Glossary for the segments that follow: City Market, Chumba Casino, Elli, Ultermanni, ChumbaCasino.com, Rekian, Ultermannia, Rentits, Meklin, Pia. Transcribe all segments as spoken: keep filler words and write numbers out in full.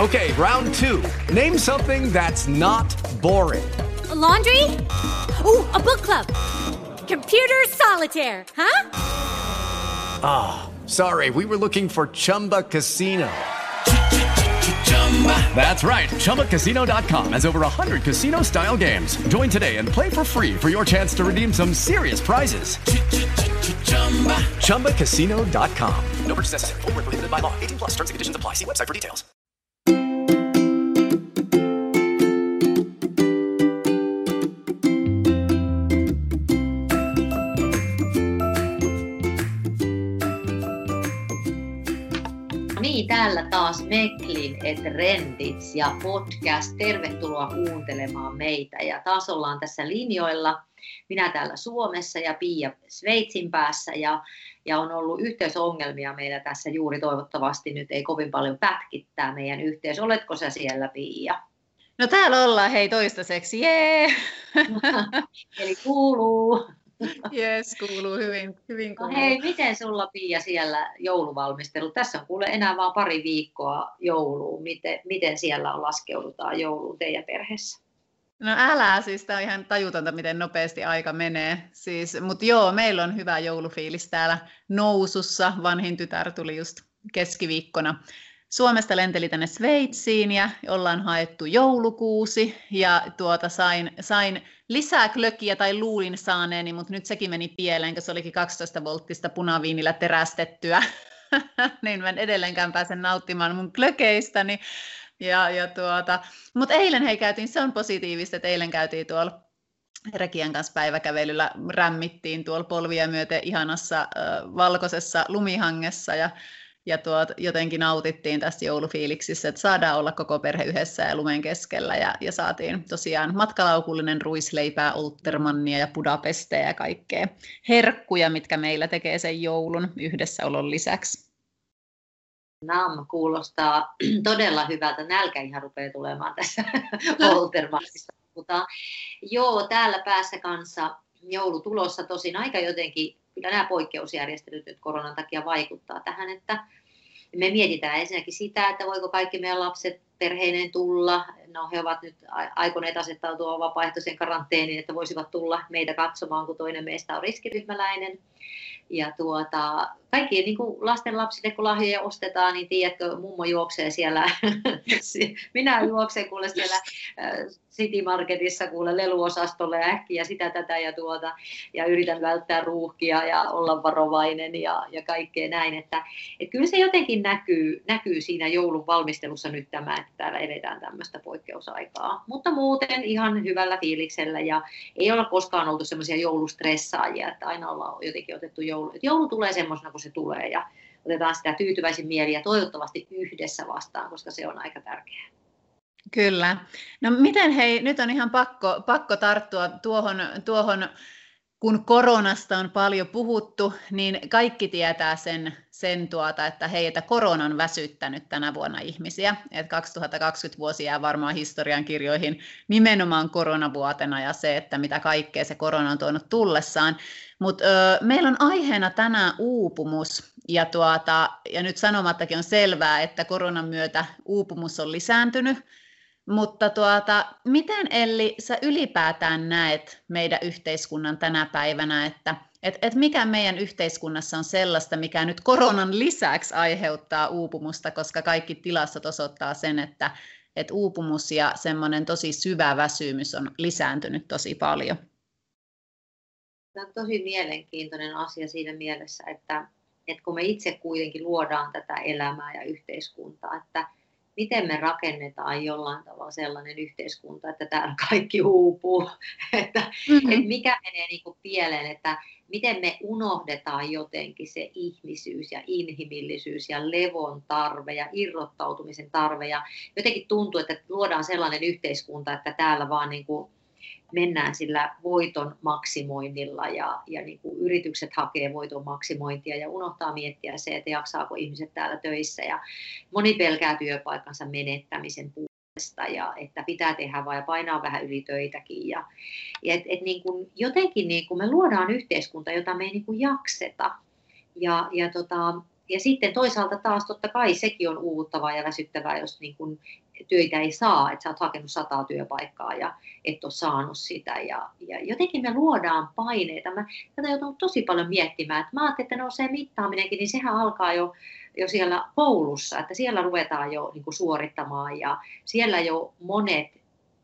Okay, round two. Name something that's not boring. A laundry? Ooh, a book club. Computer solitaire, huh? Ah, oh, sorry. We were looking for Chumba Casino. That's right. Chumba Casino dot com has over one hundred casino-style games. Join today and play for free for your chance to redeem some serious prizes. Chumba Casino dot com. No purchase necessary. Void where prohibited by law. eighteen plus terms and conditions apply. See website for details. Täällä taas Meklin et Rentits ja podcast. Tervetuloa kuuntelemaan meitä. Ja taas ollaan tässä linjoilla. Minä täällä Suomessa ja Pia Sveitsin päässä. Ja, ja on ollut yhteysongelmia meillä tässä juuri. Toivottavasti nyt ei kovin paljon pätkittää meidän yhteys. Oletko sä siellä, Pia? No täällä ollaan hei toistaiseksi. Jee! Eli kuuluu. Jes, kuuluu hyvin. hyvin kuuluu. No hei, miten sulla, Pia, siellä jouluvalmistelu? Tässä on kuule enää vain pari viikkoa jouluun. Miten, miten siellä on laskeudutaan jouluun teidän perheessä? No älä, siis tämä on ihan tajutonta, miten nopeasti aika menee. Siis, mutta joo, meillä on hyvä joulufiilis täällä nousussa. Vanhin tytär tuli just keskiviikkona. Suomesta lenteli tänne Sveitsiin ja ollaan haettu joulukuusi ja tuota sain, sain lisää klökiä tai luulin saaneeni, mutta nyt sekin meni pieleen, kun se olikin kaksitoista volttista punaviinillä terästettyä, niin en edelleenkään pääsen nauttimaan mun klökeistäni. Ja, ja tuota. Mutta eilen hei käytiin, se on positiivista, että eilen käytiin tuolla Rekian kanssa päiväkävelyllä, rämmittiin tuolla polvia myöten ihanassa äh, valkoisessa lumihangessa ja Ja tuot, jotenkin nautittiin tästä joulufiiliksissä, että saadaan olla koko perhe yhdessä ja lumen keskellä. Ja, ja saatiin tosiaan matkalaukullinen ruisleipää, Ultermannia ja Budapesteja ja kaikkea herkkuja, mitkä meillä tekee sen joulun yhdessäolon lisäksi. Nam, kuulostaa todella hyvältä. Nälkä ihan rupeaa tulemaan tässä Ultermannista. Joo, täällä päässä kanssa joulutulossa tosin aika jotenkin. Kyllä nämä poikkeusjärjestelyt nyt koronan takia vaikuttaa tähän, että me mietitään ensinnäkin sitä, että voiko kaikki meidän lapset perheineen tulla. No he ovat nyt aikoneet asettautua vapaaehtoisen karanteeniin, että voisivat tulla meitä katsomaan, kun toinen meistä on riskiryhmäläinen. Ja tuota, kaikki niin kuin lasten lapsille, kun lahjoja ostetaan, niin tiedätkö, mummo juoksee siellä, minä juoksen kuule siellä City Marketissa kuule leluosastolla ja äkkiä sitä tätä ja tuota, ja yritän välttää ruuhkia ja olla varovainen ja, ja kaikkea näin. Että, et kyllä se jotenkin näkyy, näkyy siinä joulun valmistelussa nyt tämä, että täällä edetään tämmöistä poikkeusaikaa. Mutta muuten ihan hyvällä fiiliksellä ja ei olla koskaan oltu semmoisia joulustressaajia, että aina ollaan jotenkin otettu joulu. Joulu tulee semmoisena, kun se tulee ja otetaan sitä tyytyväisin mieli ja toivottavasti yhdessä vastaan, koska se on aika tärkeää. Kyllä. No miten hei, nyt on ihan pakko, pakko tarttua tuohon, tuohon, kun koronasta on paljon puhuttu, niin kaikki tietää sen, sen tuota, että hei, että korona on väsyttänyt tänä vuonna ihmisiä. Et kaksituhattakaksikymmentä vuosi jää varmaan historian kirjoihin nimenomaan koronavuotena ja se, että mitä kaikkea se korona on tuonut tullessaan. Mutta meillä on aiheena tänään uupumus ja, tuota, ja nyt sanomattakin on selvää, että koronan myötä uupumus on lisääntynyt. Mutta tuota, miten Elli, sä ylipäätään näet meidän yhteiskunnan tänä päivänä, että et, et mikä meidän yhteiskunnassa on sellaista, mikä nyt koronan lisäksi aiheuttaa uupumusta, koska kaikki tilastot osoittaa sen, että et uupumus ja semmoinen tosi syvä väsymys on lisääntynyt tosi paljon. Tämä on tosi mielenkiintoinen asia siinä mielessä, että, että kun me itse kuitenkin luodaan tätä elämää ja yhteiskuntaa, että miten me rakennetaan jollain tavalla sellainen yhteiskunta, että täällä kaikki uupuu, että mm-hmm. et mikä menee niin kuin pieleen, että miten me unohdetaan jotenkin se ihmisyys ja inhimillisyys ja levon tarve ja irrottautumisen tarve ja jotenkin tuntuu, että luodaan sellainen yhteiskunta, että täällä vaan niin kuin mennään sillä voiton maksimoinnilla ja, ja niin kuin yritykset hakee voiton maksimointia ja unohtaa miettiä se, että jaksaako ihmiset täällä töissä. Ja moni pelkää työpaikkansa menettämisen puolesta ja että pitää tehdä vaan ja painaa vähän ylitöitäkin. Ja, ja et, et niin kuin jotenkin niin kuin me luodaan yhteiskunta, jota me ei niin kuin jakseta. Ja, ja, tota, ja sitten toisaalta taas totta kai sekin on uuvuttavaa ja väsyttävää, jos niin kuin työtä ei saa, että sä oot hakenut sataa työpaikkaa ja et ole saanut sitä. Ja, ja jotenkin me luodaan paineita. Mä tätä joudun tosi paljon miettimään. Että mä ajattelin, että no se mittaaminenkin, niin sehän alkaa jo, jo siellä koulussa. Että siellä ruvetaan jo niin kuin suorittamaan ja siellä jo monet,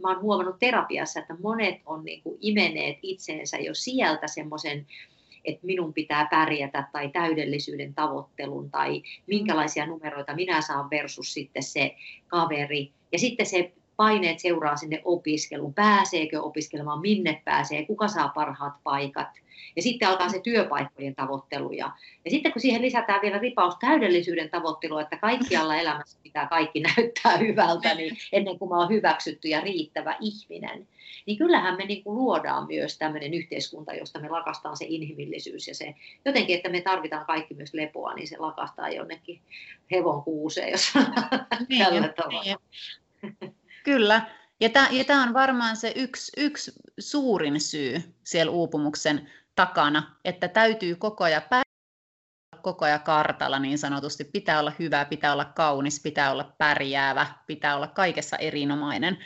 mä oon huomannut terapiassa, että monet on niin kuin imeneet itseensä jo sieltä semmoisen, että minun pitää pärjätä tai täydellisyyden tavoittelun tai minkälaisia numeroita minä saan versus sitten se kaveri. Ja sitten se paineet seuraa sinne opiskeluun, pääseekö opiskelemaan, minne pääsee, kuka saa parhaat paikat. Ja sitten alkaa se työpaikkojen tavoittelu. Ja, ja sitten kun siihen lisätään vielä ripaus täydellisyyden tavoittelua, että kaikkialla elämässä pitää kaikki näyttää hyvältä niin ennen kuin mä oon hyväksytty ja riittävä ihminen, niin kyllähän me niin kuin luodaan myös tämmöinen yhteiskunta, josta me lakastaan se inhimillisyys ja se jotenkin, että me tarvitaan kaikki myös lepoa, niin se lakastaa jonnekin hevon kuuseen, jos niin, tällä tavalla. Niin. Kyllä. Ja tämä on varmaan se yksi, yksi suurin syy siellä uupumuksen takana, että täytyy koko ajan pärjää, koko ajan kartalla niin sanotusti. Pitää olla hyvä, pitää olla kaunis, pitää olla pärjäävä, pitää olla kaikessa erinomainen.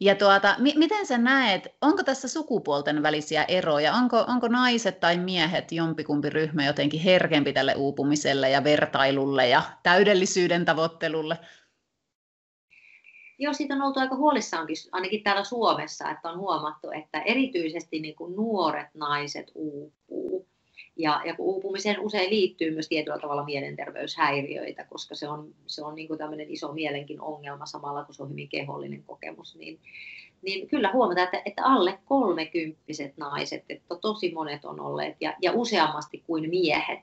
Ja tuota, m- miten sä näet, onko tässä sukupuolten välisiä eroja? Onko, onko naiset tai miehet jompikumpi ryhmä jotenkin herkempi tälle uupumiselle ja vertailulle ja täydellisyyden tavoittelulle? Joo, siitä on oltu aika huolissaankin, ainakin täällä Suomessa, että on huomattu, että erityisesti niin kuin nuoret naiset uupuu. Ja, ja kun uupumiseen usein liittyy myös tietyllä tavalla mielenterveyshäiriöitä, koska se on, se on niin kuin tämmöinen iso mielenkin ongelma samalla, kun se on hyvin kehollinen kokemus. Niin, niin kyllä huomataan, että, että alle kolmekymppiset naiset, että tosi monet on olleet, ja, ja useammasti kuin miehet,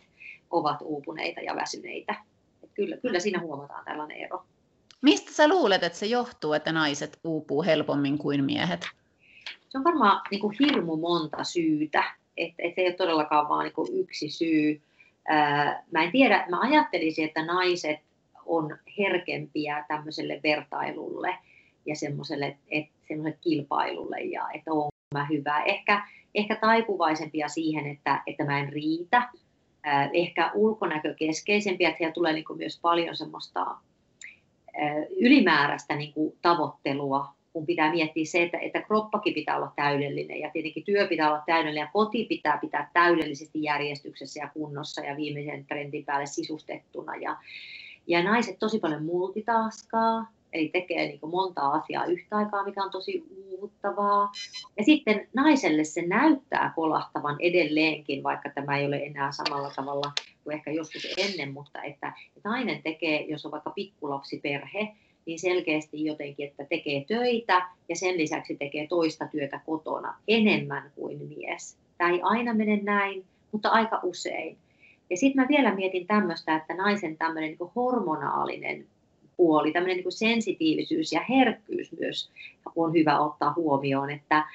ovat uupuneita ja väsyneitä. Että kyllä, kyllä siinä huomataan tällainen ero. Mistä sä luulet, että se johtuu, että naiset uupuu helpommin kuin miehet? Se on varmaan niin kuin hirmu monta syytä, että et se ei ole todellakaan vaan niin kuin yksi syy. Ää, mä en tiedä, mä ajattelisin, että naiset on herkempiä tämmöiselle vertailulle ja semmoiselle et, semmoiselle kilpailulle ja että oon mä hyvä. Ehkä, ehkä taipuvaisempia siihen, että, että mä en riitä. Ää, ehkä ulkonäkökeskeisempiä, että siellä tulee niin kuin myös paljon semmoista ylimääräistä niin kuin tavoittelua, kun pitää miettiä se, että, että kroppakin pitää olla täydellinen ja tietenkin työ pitää olla täydellinen ja koti pitää pitää täydellisesti järjestyksessä ja kunnossa ja viimeisen trendin päälle sisustettuna. Ja, ja naiset tosi paljon multitaskaa, eli tekee niin kuin monta asiaa yhtä aikaa, mikä on tosi uuvuttavaa. Ja sitten naiselle se näyttää kolahtavan edelleenkin, vaikka tämä ei ole enää samalla tavalla kuin ehkä joskus ennen, mutta että nainen tekee, jos on vaikka pikkulapsiperhe, niin selkeästi jotenkin, että tekee töitä ja sen lisäksi tekee toista työtä kotona enemmän kuin mies. Tämä ei aina mene näin, mutta aika usein. Ja sitten mä vielä mietin tämmöistä, että naisen tämmöinen niin kuin hormonaalinen puoli, tämmöinen niin kuin sensitiivisyys ja herkkyys myös on hyvä ottaa huomioon, että,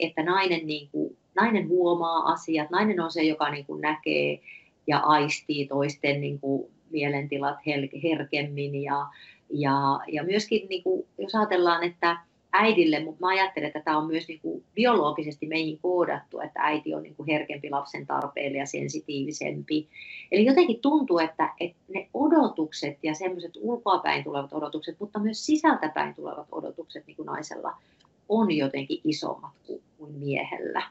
että nainen, niin kuin, nainen huomaa asiat, nainen on se, joka niin kuin näkee ja aistii toisten niin kuin mielentilat herkemmin. Ja, ja, ja myöskin, niin kuin, jos ajatellaan, että äidille, mutta mä ajattelen, että tämä on myös niin kuin biologisesti meihin koodattu, että äiti on niin kuin herkempi lapsen tarpeille ja sensitiivisempi. Eli jotenkin tuntuu, että, että ne odotukset ja semmoiset ulkoapäin tulevat odotukset, mutta myös sisältäpäin tulevat odotukset niin kuin naisella on jotenkin isommat kuin miehellä.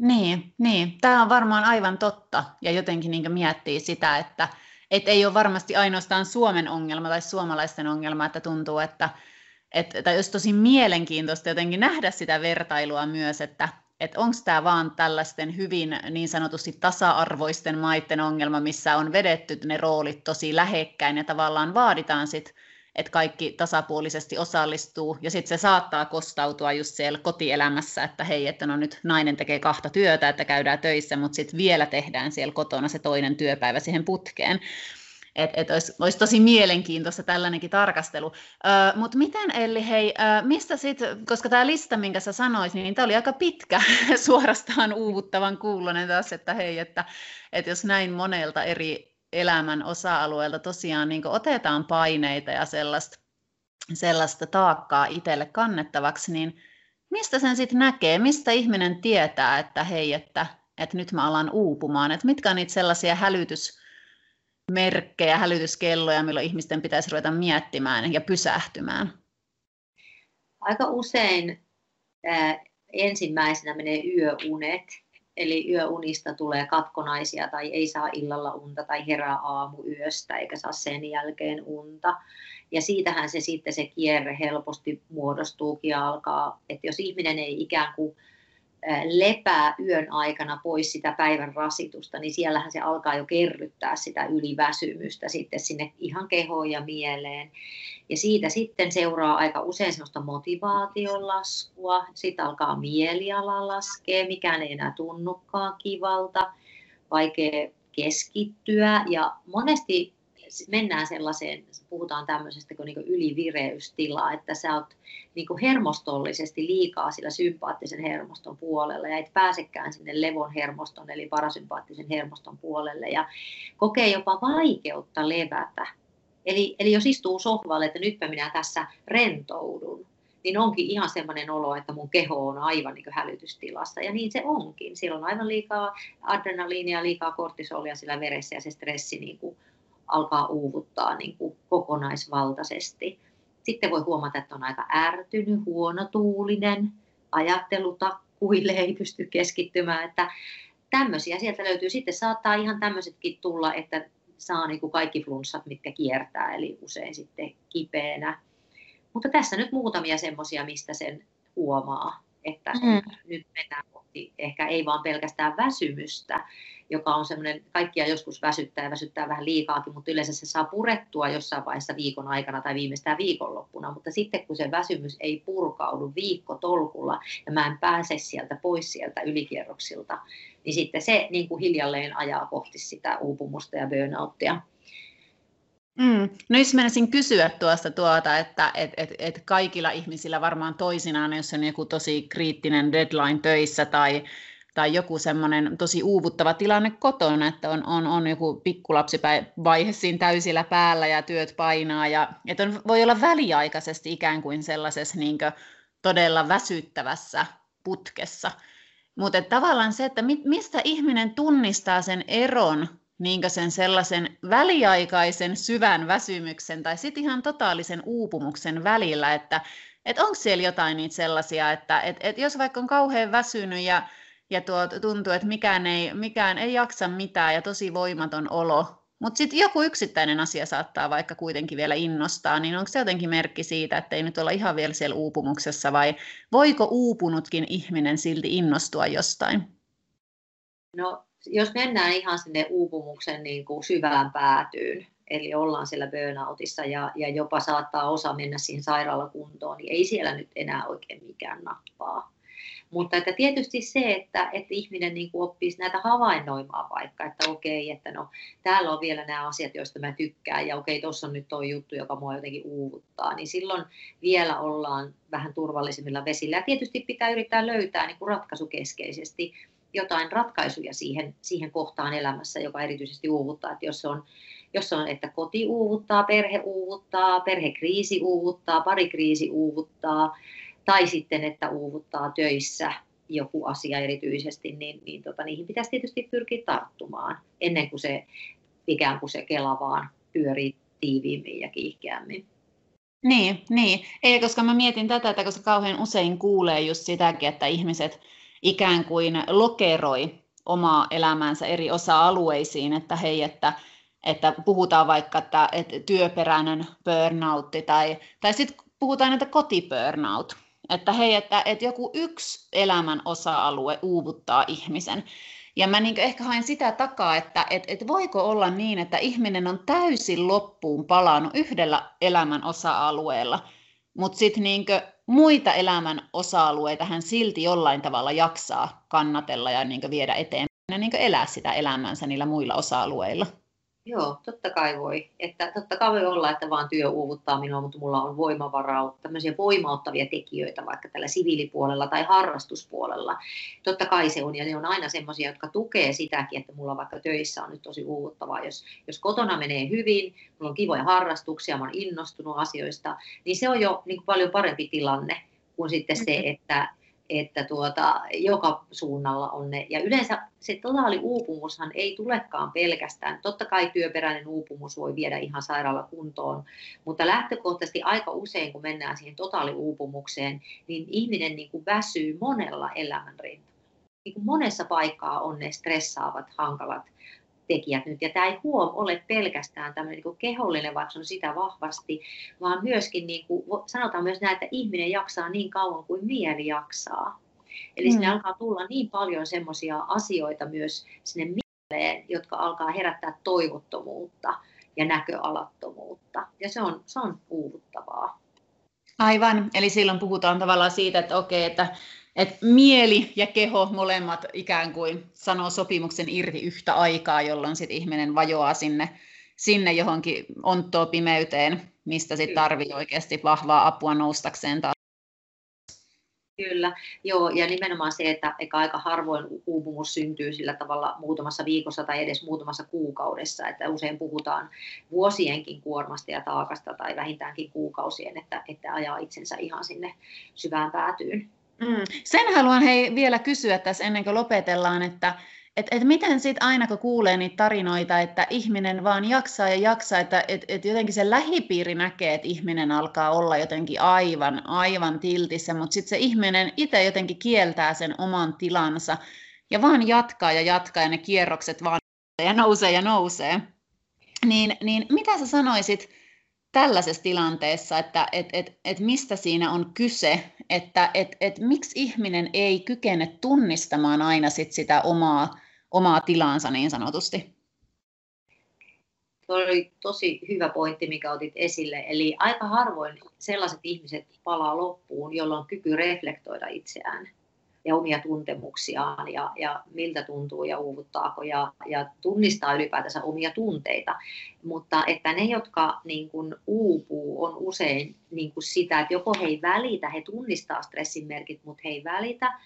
Niin, niin, tämä on varmaan aivan totta ja jotenkin niin kuin miettii sitä, että et ei ole varmasti ainoastaan Suomen ongelma tai suomalaisten ongelma, että tuntuu, että et, tai olisi tosi mielenkiintoista jotenkin nähdä sitä vertailua myös, että et onko tämä vaan tällaisten hyvin niin sanotusti tasa-arvoisten maiden ongelma, missä on vedetty ne roolit tosi lähekkäin ja tavallaan vaaditaan sit että kaikki tasapuolisesti osallistuu, ja sitten se saattaa kostautua just siellä kotielämässä, että hei, että no nyt nainen tekee kahta työtä, että käydään töissä, mutta sitten vielä tehdään siellä kotona se toinen työpäivä siihen putkeen. Että et olisi, olisi tosi mielenkiintoista tällainenkin tarkastelu. Öö, Mutta miten, Elli, hei, öö, mistä sitten, koska tämä lista, minkä sä sanoit, niin tämä oli aika pitkä, suorastaan uuvuttavan kuulonen taas, että hei, että et jos näin monelta eri elämän osa-alueelta tosiaan niin otetaan paineita ja sellaista, sellaista taakkaa itselle kannettavaksi, niin mistä sen sitten näkee, mistä ihminen tietää, että hei, että, että nyt mä alan uupumaan, että mitkä on niitä sellaisia hälytys merkkejä, hälytyskelloja, milloin ihmisten pitäisi ruveta miettimään ja pysähtymään? Aika usein äh, ensimmäisenä menee yöunet, eli yöunista tulee katkonaisia tai ei saa illalla unta tai herää aamuyöstä eikä saa sen jälkeen unta. Ja siitähän se sitten se kierre helposti muodostuukin ja alkaa, että jos ihminen ei ikään kuin lepää yön aikana pois sitä päivän rasitusta, niin siellähän se alkaa jo kerryttää sitä yliväsymystä sitten sinne ihan kehoon ja mieleen. Ja siitä sitten seuraa aika usein semmoista motivaation laskua, sitten alkaa mieliala laskea, mikään ei enää tunnukaan kivalta, vaikea keskittyä ja monesti mennään sellaiseen, puhutaan tämmöisestä kuin ylivireystilaa, että sä oot niin kuin hermostollisesti liikaa sillä sympaattisen hermoston puolella ja et pääsekään sinne levon hermoston eli parasympaattisen hermoston puolelle ja kokee jopa vaikeutta levätä. Eli, eli jos istuu sohvalle, että nytpä minä tässä rentoudun, niin onkin ihan semmoinen olo, että mun keho on aivan niin kuin hälytystilassa. Ja niin se onkin. Siellä on aivan liikaa adrenaliinia, liikaa kortisolia sillä veressä ja se stressi niin kuin alkaa uuvuttaa niin kuin kokonaisvaltaisesti. Sitten voi huomata, että on aika ärtynyt, huonotuulinen, ajattelutakkuille ei pysty keskittymään. Että tämmöisiä sieltä löytyy. Sitten saattaa ihan tämmöisetkin tulla, että saa niin kuin kaikki flunssat, mitkä kiertää, eli usein sitten kipeänä. Mutta tässä nyt muutamia semmoisia, mistä sen huomaa, että mm. nyt mennään kohti ehkä ei vaan pelkästään väsymystä, joka on semmoinen, kaikkia joskus väsyttää ja väsyttää vähän liikaakin, mutta yleensä se saa purettua jossain vaiheessa viikon aikana tai viimeistään viikonloppuna, mutta sitten kun se väsymys ei purkaudu viikkotolkulla ja mä en pääse sieltä pois sieltä ylikierroksilta, niin sitten se niin kuin hiljalleen ajaa kohti sitä uupumusta ja burnouttia. Mm. No jos menisin kysyä tuosta tuota, että et, et, et kaikilla ihmisillä varmaan toisinaan, jos on joku tosi kriittinen deadline töissä tai, tai joku semmoinen tosi uuvuttava tilanne kotona, että on, on, on joku pikkulapsivaihe siinä täysillä päällä ja työt painaa ja että on, voi olla väliaikaisesti ikään kuin sellaisessa niin kuin todella väsyttävässä putkessa, mutta tavallaan se, että mit, mistä ihminen tunnistaa sen eron, niinkö sen sellaisen väliaikaisen syvän väsymyksen tai sitten ihan totaalisen uupumuksen välillä, että et onko siellä jotain niitä sellaisia, että et, et jos vaikka on kauhean väsynyt ja, ja tuo, tuntuu, että mikään ei, mikään ei jaksa mitään ja tosi voimaton olo, mutta sitten joku yksittäinen asia saattaa vaikka kuitenkin vielä innostaa, niin onko se jotenkin merkki siitä, että ei nyt olla ihan vielä siellä uupumuksessa vai voiko uupunutkin ihminen silti innostua jostain? No. Jos mennään ihan sinne uupumuksen niin kuin syvään päätyyn, eli ollaan siellä burnoutissa ja, ja jopa saattaa osa mennä siihen sairaalakuntoon, niin ei siellä nyt enää oikein mikään nappaa. Mutta että tietysti se, että, että ihminen niin kuin oppisi näitä havainnoimaan vaikka, että okei, että no täällä on vielä nämä asiat, joista mä tykkään ja okei, tuossa on nyt tuo juttu, joka mua jotenkin uuvuttaa, niin silloin vielä ollaan vähän turvallisemmilla vesillä. Ja tietysti pitää yrittää löytää niin kuin ratkaisukeskeisesti jotain ratkaisuja siihen, siihen kohtaan elämässä, joka erityisesti uuvuttaa. Että jos on, jos on, että koti uuvuttaa, perhe uuvuttaa, perhekriisi uuvuttaa, parikriisi uuvuttaa, tai sitten, että uuvuttaa töissä joku asia erityisesti, niin, niin tota, niihin pitäisi tietysti pyrkiä tarttumaan, ennen kuin se, ikään kuin se kela vaan pyörii tiiviimmin ja kiihkeämmin. Niin, niin. Ei, koska mä mietin tätä, että koska kauhean usein kuulee just sitäkin, että ihmiset ikään kuin lokeroi omaa elämäänsä eri osa-alueisiin, että hei, että, että puhutaan vaikka, että, että työperäinen burnoutti tai, tai sitten puhutaan, että kotiburnout, että hei, että, että joku yksi elämän osa-alue uuvuttaa ihmisen. Ja mä niin ehkä haen sitä takaa, että et, et voiko olla niin, että ihminen on täysin loppuun palannut yhdellä elämän osa-alueella, mutta sitten niin muita elämän osa-alueita hän silti jollain tavalla jaksaa kannatella ja niin viedä eteenpäin ja niin elää sitä elämänsä niillä muilla osa-alueilla. Joo, totta kai voi. Että totta kai voi olla, että vaan työ uuvuttaa minua, mutta mulla on voimavaraa, tämmöisiä voimauttavia tekijöitä vaikka tällä siviilipuolella tai harrastuspuolella. Totta kai se on, ja ne on aina semmoisia, jotka tukee sitäkin, että mulla vaikka töissä on nyt tosi uuvuttavaa. Jos, jos kotona menee hyvin, mulla on kivoja harrastuksia, mä oon innostunut asioista, niin se on jo niin kuin paljon parempi tilanne kuin sitten se, että että tuota, joka suunnalla on ne. Ja yleensä se totaali uupumushan ei tulekaan pelkästään. Totta kai työperäinen uupumus voi viedä ihan sairaalakuntoon, mutta lähtökohtaisesti aika usein, kun mennään siihen totaaliuupumukseen, niin ihminen niin kuin väsyy monella elämän rintamalla. Niin kuin monessa paikkaa on ne stressaavat, hankalat tekijät nyt. Ja tämä ei huom ole pelkästään tämmöinen niin kuin kehollinen, vaikka on sitä vahvasti, vaan myöskin, niin kuin, sanotaan myös näin, että ihminen jaksaa niin kauan kuin mieli jaksaa. Eli mm. sinne alkaa tulla niin paljon semmoisia asioita myös sinne mieleen, jotka alkaa herättää toivottomuutta ja näköalattomuutta. Ja se on, se on uuvuttavaa. Aivan. Eli silloin puhutaan tavallaan siitä, että okei, että Et mieli ja keho molemmat ikään kuin sanoo sopimuksen irti yhtä aikaa, jolloin sit ihminen vajoaa sinne, sinne johonkin onttoon pimeyteen, mistä sit tarvii oikeasti vahvaa apua noustakseen taas. Kyllä, joo, ja nimenomaan se, että aika harvoin uupumus syntyy sillä tavalla muutamassa viikossa tai edes muutamassa kuukaudessa, että usein puhutaan vuosienkin kuormasta ja taakasta tai vähintäänkin kuukausien, että, että ajaa itsensä ihan sinne syvään päätyyn. Mm. Sen haluan hei, vielä kysyä tässä ennen kuin lopetellaan, että et, et miten sitten aina kun kuulee niitä tarinoita, että ihminen vaan jaksaa ja jaksaa, että et, et jotenkin se lähipiiri näkee, että ihminen alkaa olla jotenkin aivan, aivan tiltissä, mutta sitten se ihminen itse jotenkin kieltää sen oman tilansa ja vaan jatkaa ja jatkaa ja ne kierrokset vaan ja nousee ja nousee. Niin, niin mitä sä sanoisit tällaisessa tilanteessa, että et, et, et mistä siinä on kyse, että et, et miksi ihminen ei kykene tunnistamaan aina sit sitä omaa, omaa tilaansa niin sanotusti? Tuo oli tosi hyvä pointti, mikä otit esille. Eli aika harvoin sellaiset ihmiset palaa loppuun, jolla on kyky reflektoida itseään ja omia tuntemuksiaan ja, ja miltä tuntuu ja uuvuttaako ja, ja tunnistaa ylipäätänsä omia tunteita. Mutta että ne, jotka niin kuin uupuu, on usein niin kuin sitä, että joko he ei välitä, he tunnistaa stressin merkit, mutta he ei välitä.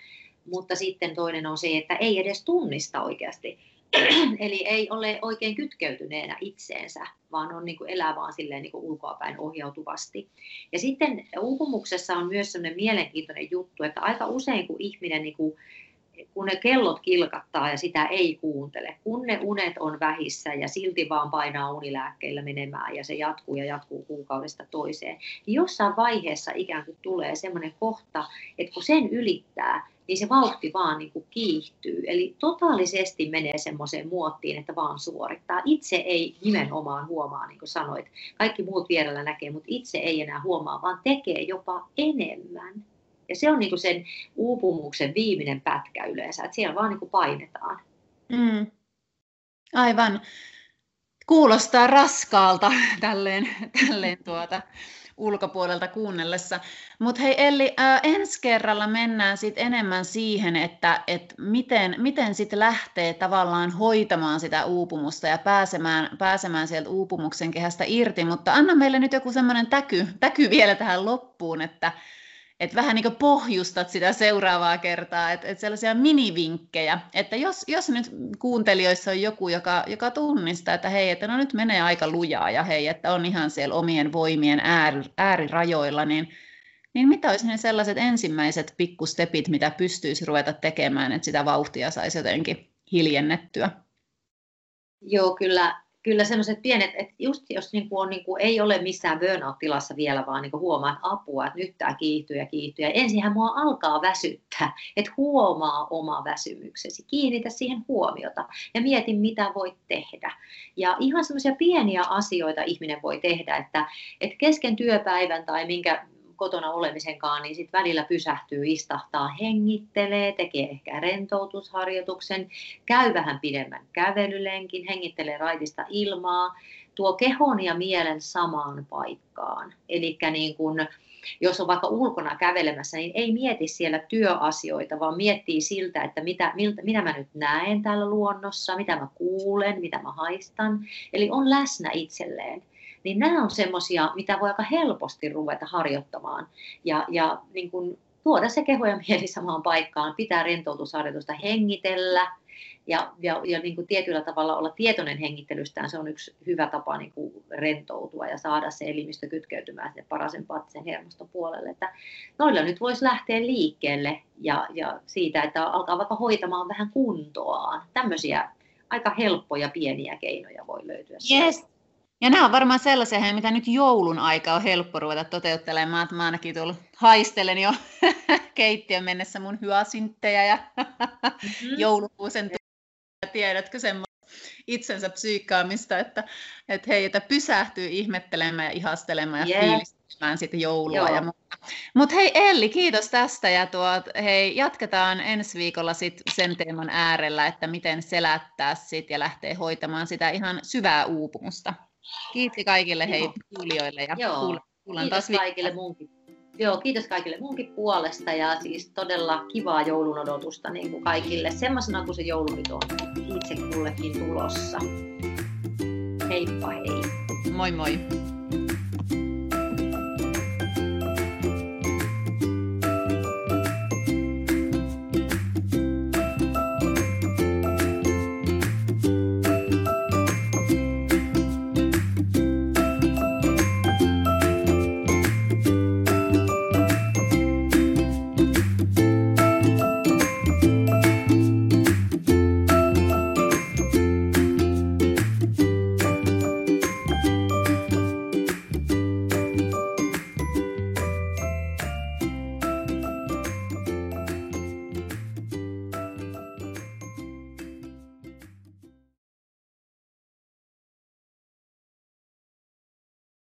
Mutta sitten toinen on se, että ei edes tunnista oikeasti. Eli ei ole oikein kytkeytyneenä itseensä, vaan on niin kuin elää vaan silleen niin kuin ulkoapäin ohjautuvasti. Ja sitten uupumuksessa on myös sellainen mielenkiintoinen juttu, että aika usein kun ihminen, niin kuin, kun ne kellot kilkattaa ja sitä ei kuuntele, kun ne unet on vähissä ja silti vaan painaa unilääkkeillä menemään ja se jatkuu ja jatkuu kuukaudesta toiseen, niin jossain vaiheessa ikään kuin tulee sellainen kohta, että kun sen ylittää, niin se vauhti vaan niin kuin kiihtyy. Eli totaalisesti menee semmoiseen muottiin, että vaan suorittaa. Itse ei nimenomaan huomaa, niin kuin sanoit. Kaikki muut vierellä näkee, mutta itse ei enää huomaa, vaan tekee jopa enemmän. Ja se on niin kuin sen uupumuksen viimeinen pätkä yleensä, että siellä vaan niin kuin painetaan. Mm. Aivan. Kuulostaa raskaalta tälleen, tälleen tuota ulkopuolelta kuunnellessa. Mutta hei Elli, ää, ensi kerralla mennään sit enemmän siihen, että et miten, miten sit lähtee tavallaan hoitamaan sitä uupumusta ja pääsemään, pääsemään sieltä uupumuksen kehästä irti, mutta anna meille nyt joku semmoinen täky, täky vielä tähän loppuun, että et vähän niin kuin pohjustat sitä seuraavaa kertaa, että et sellaisia minivinkkejä, että jos, jos nyt kuuntelijoissa on joku, joka, joka tunnistaa, että hei, että no nyt menee aika lujaa ja hei, että on ihan siellä omien voimien äär, äärirajoilla, niin, niin mitä olisi ne sellaiset ensimmäiset pikkustepit, mitä pystyisi ruveta tekemään, että sitä vauhtia saisi jotenkin hiljennettyä? Joo, kyllä. Kyllä sellaiset pienet, että just jos niin kuin on, niin kuin ei ole missään burnout-tilassa vielä, vaan niin kuin huomaa apua, että nyt tämä kiihtyy ja kiihtyy. Ja ensinhän mua alkaa väsyttää, että huomaa oma väsymyksesi, kiinnitä siihen huomiota ja mieti, mitä voit tehdä. Ja ihan semmoisia pieniä asioita ihminen voi tehdä, että, että kesken työpäivän tai minkä kotona olemisenkaan, niin sitten välillä pysähtyy, istahtaa, hengittelee, tekee ehkä rentoutusharjoituksen, käy vähän pidemmän kävelylenkin, hengittelee raitista ilmaa, tuo kehon ja mielen samaan paikkaan. Eli niin kun, jos on vaikka ulkona kävelemässä, niin ei mieti siellä työasioita, vaan miettii siltä, että mitä, miltä, mitä mä nyt näen täällä luonnossa, mitä mä kuulen, mitä mä haistan. Eli on läsnä itselleen. Niin nämä on semmoisia, mitä voi aika helposti ruveta harjoittamaan ja, ja niin kun tuoda se keho ja mieli samaan paikkaan, pitää rentoutusharjoitusta, hengitellä ja, ja, ja niin kun tietyllä tavalla olla tietoinen hengittelystään. Se on yksi hyvä tapa niin kun rentoutua ja saada se elimistö kytkeytymään sen parasympaattisen hermoston puolelle. Että noilla nyt voisi lähteä liikkeelle ja, ja siitä, että alkaa vaikka hoitamaan vähän kuntoaan. Tämmöisiä aika helppoja pieniä keinoja voi löytyä. Yes. Ja nämä on varmaan sellaisia, mitä nyt joulun aika on helppo ruveta toteuttelemaan. Mä ainakin tullut haistelen jo keittiön mennessä mun hyasinttejä ja mm-hmm. joulukuusen tuolla. Tiedätkö semmoista itsensä psyykkaamista, että, että hei, että pysähtyy ihmettelemään ja ihastelemaan ja yes. fiilistelemään sitä joulua. Ja Mutta hei Elli, kiitos tästä ja tuot, hei, jatketaan ensi viikolla sit sen teeman äärellä, että miten selättää sit ja lähtee hoitamaan sitä ihan syvää uupumusta. Kiitos kaikille hei kuulijoille ja kuulen, kuulen taas kaikille muunkin. Joo, kiitos kaikille muunkin puolesta ja siis todella kivaa joulun odotusta niin kuin kaikille. Semmoisena kuin se joulu nyt on itse kullekin tulossa. Heippa hei. Moi moi.